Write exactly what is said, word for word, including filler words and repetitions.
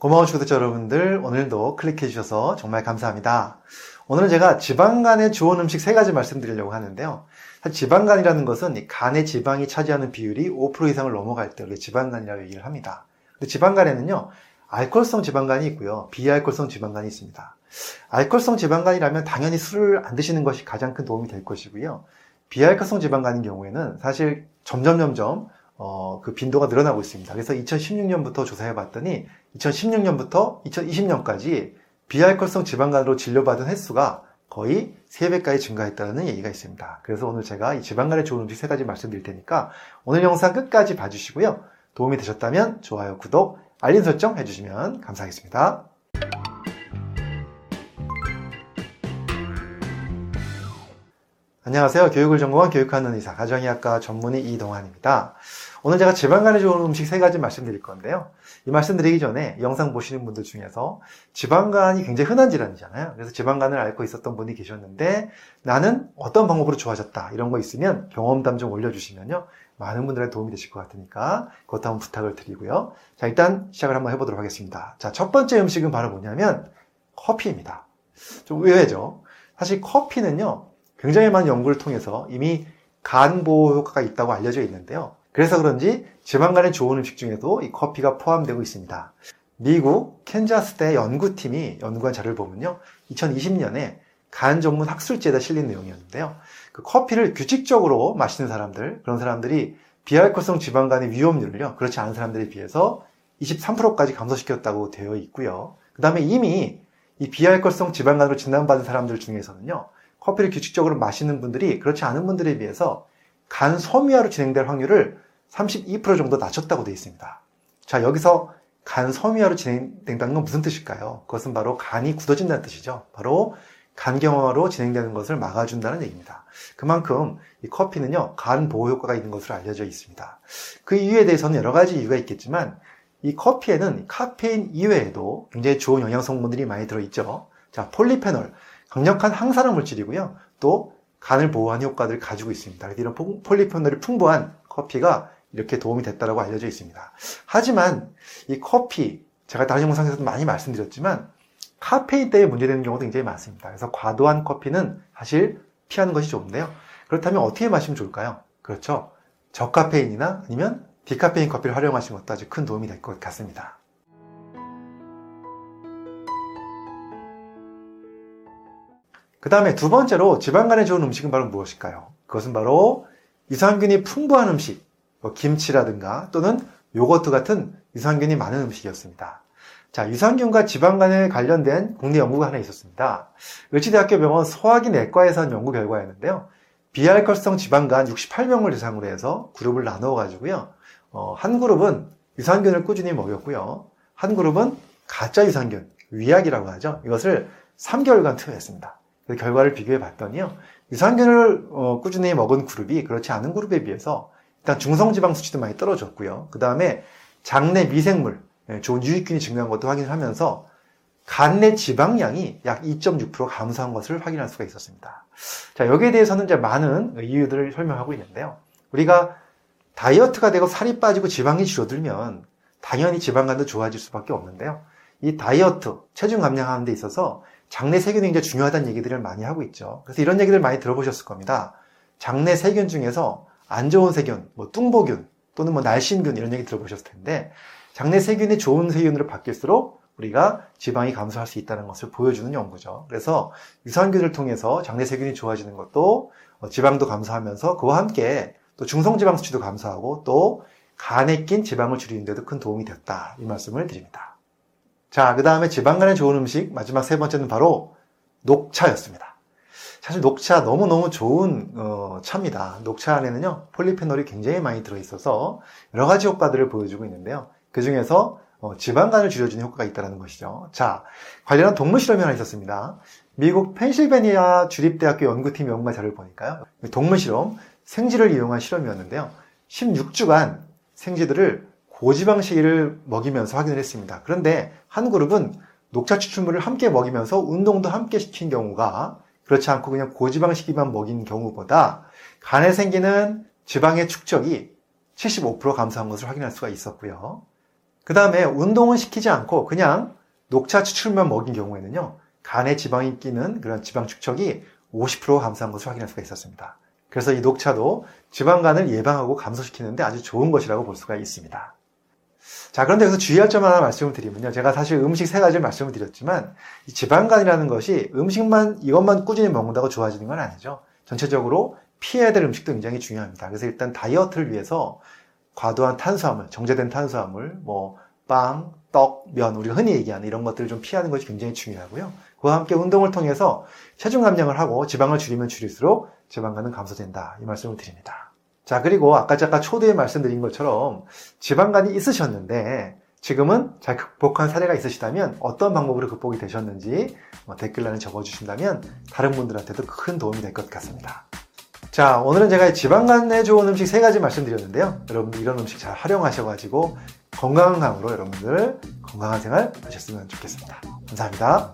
고마운 구독자 여러분들, 오늘도 클릭해주셔서 정말 감사합니다. 오늘은 제가 지방간에 좋은 음식 세 가지 말씀드리려고 하는데요. 사실 지방간이라는 것은 이 간의 지방이 차지하는 비율이 오 퍼센트 이상을 넘어갈 때 지방간이라고 얘기를 합니다. 근데 지방간에는요, 알코올성 지방간이 있고요, 비알코올성 지방간이 있습니다. 알코올성 지방간이라면 당연히 술을 안 드시는 것이 가장 큰 도움이 될 것이고요. 비알코올성 지방간인 경우에는 사실 점점 점점 어, 그 빈도가 늘어나고 있습니다. 그래서 이천십육 년부터 조사해봤더니 이천십육 년부터 이천이십 년까지 비알코올성 지방간으로 진료받은 횟수가 거의 세 배까지 증가했다는 얘기가 있습니다. 그래서 오늘 제가 이 지방간에 좋은 음식 세 가지 말씀드릴 테니까 오늘 영상 끝까지 봐주시고요. 도움이 되셨다면 좋아요, 구독, 알림 설정 해주시면 감사하겠습니다. 안녕하세요. 교육을 전공한 교육하는 의사, 가정의학과 전문의 이동환입니다. 오늘 제가 지방간에 좋은 음식 세 가지 말씀드릴 건데요. 이 말씀드리기 전에 영상 보시는 분들 중에서 지방간이 굉장히 흔한 질환이잖아요. 그래서 지방간을 앓고 있었던 분이 계셨는데 나는 어떤 방법으로 좋아졌다 이런 거 있으면 경험담 좀 올려주시면요. 많은 분들에게 도움이 되실 것 같으니까 그것도 한번 부탁을 드리고요. 자, 일단 시작을 한번 해보도록 하겠습니다. 자, 첫 번째 음식은 바로 뭐냐면 커피입니다. 좀 의외죠. 사실 커피는요. 굉장히 많은 연구를 통해서 이미 간 보호 효과가 있다고 알려져 있는데요. 그래서 그런지 지방간에 좋은 음식 중에도 이 커피가 포함되고 있습니다. 미국 캔자스대 연구팀이 연구한 자료를 보면요. 이천이십 년에 간 전문 학술지에다 실린 내용이었는데요. 그 커피를 규칙적으로 마시는 사람들, 그런 사람들이 비알코올성 지방간의 위험률을요. 그렇지 않은 사람들에 비해서 이십삼 퍼센트까지 감소시켰다고 되어 있고요. 그 다음에 이미 이 비알코올성 지방간으로 진단받은 사람들 중에서는요. 커피를 규칙적으로 마시는 분들이 그렇지 않은 분들에 비해서 간 섬유화로 진행될 확률을 삼십이 퍼센트 정도 낮췄다고 되어 있습니다. 자, 여기서 간 섬유화로 진행된다는 건 무슨 뜻일까요? 그것은 바로 간이 굳어진다는 뜻이죠. 바로 간경화로 진행되는 것을 막아준다는 얘기입니다. 그만큼 이 커피는요, 간 보호 효과가 있는 것으로 알려져 있습니다. 그 이유에 대해서는 여러 가지 이유가 있겠지만 이 커피에는 카페인 이외에도 굉장히 좋은 영양 성분들이 많이 들어있죠. 자, 폴리페놀. 강력한 항산화 물질이고요. 또 간을 보호하는 효과들을 가지고 있습니다. 이런 폴리페놀이 풍부한 커피가 이렇게 도움이 됐다라고 알려져 있습니다. 하지만 이 커피, 제가 다른 영상에서도 많이 말씀드렸지만 카페인 때문에 문제되는 경우도 굉장히 많습니다. 그래서 과도한 커피는 사실 피하는 것이 좋은데요. 그렇다면 어떻게 마시면 좋을까요? 그렇죠. 저카페인이나 아니면 비카페인 커피를 활용하시는 것도 아주 큰 도움이 될 것 같습니다. 그 다음에 두 번째로 지방간에 좋은 음식은 바로 무엇일까요? 그것은 바로 유산균이 풍부한 음식, 뭐 김치라든가 또는 요거트 같은 유산균이 많은 음식이었습니다. 자, 유산균과 지방간에 관련된 국내 연구가 하나 있었습니다. 을지대학교 병원 소화기 내과에서 한 연구 결과였는데요. 비알코올성 지방간 육십팔 명을 대상으로 해서 그룹을 나누어 가지고요. 어, 한 그룹은 유산균을 꾸준히 먹였고요. 한 그룹은 가짜 유산균, 위약이라고 하죠. 이것을 삼 개월간 투여했습니다. 그 결과를 비교해 봤더니요. 유산균을 어, 꾸준히 먹은 그룹이 그렇지 않은 그룹에 비해서 일단 중성지방 수치도 많이 떨어졌고요. 그 다음에 장내 미생물, 예, 좋은 유익균이 증가한 것도 확인하면서 간내 지방량이 약 이 점 육 퍼센트 감소한 것을 확인할 수가 있었습니다. 자, 여기에 대해서는 이제 많은 이유들을 설명하고 있는데요. 우리가 다이어트가 되고 살이 빠지고 지방이 줄어들면 당연히 지방간도 좋아질 수밖에 없는데요. 이 다이어트, 체중 감량하는 데 있어서 장내 세균이 굉장히 중요하다는 얘기들을 많이 하고 있죠. 그래서 이런 얘기들 많이 들어보셨을 겁니다. 장내 세균 중에서 안 좋은 세균, 뭐 뚱보균 또는 뭐 날씬균 이런 얘기 들어보셨을 텐데 장내 세균이 좋은 세균으로 바뀔수록 우리가 지방이 감소할 수 있다는 것을 보여주는 연구죠. 그래서 유산균을 통해서 장내 세균이 좋아지는 것도 지방도 감소하면서 그와 함께 또 중성지방 수치도 감소하고 또 간에 낀 지방을 줄이는 데도 큰 도움이 됐다. 이 말씀을 드립니다. 자, 그 다음에 지방간에 좋은 음식 마지막 세 번째는 바로 녹차였습니다. 사실 녹차 너무너무 좋은 어, 차입니다. 녹차 안에는요 폴리페놀이 굉장히 많이 들어있어서 여러 가지 효과들을 보여주고 있는데요. 그 중에서 어, 지방간을 줄여주는 효과가 있다는 것이죠. 자, 관련한 동물 실험이 하나 있었습니다. 미국 펜실베니아 주립대학교 연구팀 연구한 자료를 보니까요. 동물 실험, 생쥐를 이용한 실험이었는데요. 십육 주간 생쥐들을 고지방식을 먹이면서 확인을 했습니다. 그런데 한 그룹은 녹차 추출물을 함께 먹이면서 운동도 함께 시킨 경우가 그렇지 않고 그냥 고지방식이만 먹인 경우보다 간에 생기는 지방의 축적이 칠십오 퍼센트 감소한 것을 확인할 수가 있었고요. 그 다음에 운동은 시키지 않고 그냥 녹차 추출만 먹인 경우에는요, 간에 지방이 끼는 그런 지방 축적이 오십 퍼센트 감소한 것을 확인할 수가 있었습니다. 그래서 이 녹차도 지방간을 예방하고 감소시키는데 아주 좋은 것이라고 볼 수가 있습니다. 자, 그런데 여기서 주의할 점 하나 말씀을 드리면요, 제가 사실 음식 세 가지를 말씀을 드렸지만 이 지방간이라는 것이 음식만 이것만 꾸준히 먹는다고 좋아지는 건 아니죠. 전체적으로 피해야 될 음식도 굉장히 중요합니다. 그래서 일단 다이어트를 위해서 과도한 탄수화물, 정제된 탄수화물, 뭐 빵, 떡, 면, 우리가 흔히 얘기하는 이런 것들을 좀 피하는 것이 굉장히 중요하고요. 그와 함께 운동을 통해서 체중 감량을 하고 지방을 줄이면 줄일수록 지방간은 감소된다, 이 말씀을 드립니다. 자, 그리고 아까 잠깐 초두에 말씀드린 것처럼 지방간이 있으셨는데 지금은 잘 극복한 사례가 있으시다면 어떤 방법으로 극복이 되셨는지 댓글란에 적어주신다면 다른 분들한테도 큰 도움이 될 것 같습니다. 자, 오늘은 제가 지방간에 좋은 음식 세 가지 말씀드렸는데요, 여러분들 이런 음식 잘 활용하셔가지고 건강한 강으로 여러분들 건강한 생활 하셨으면 좋겠습니다. 감사합니다.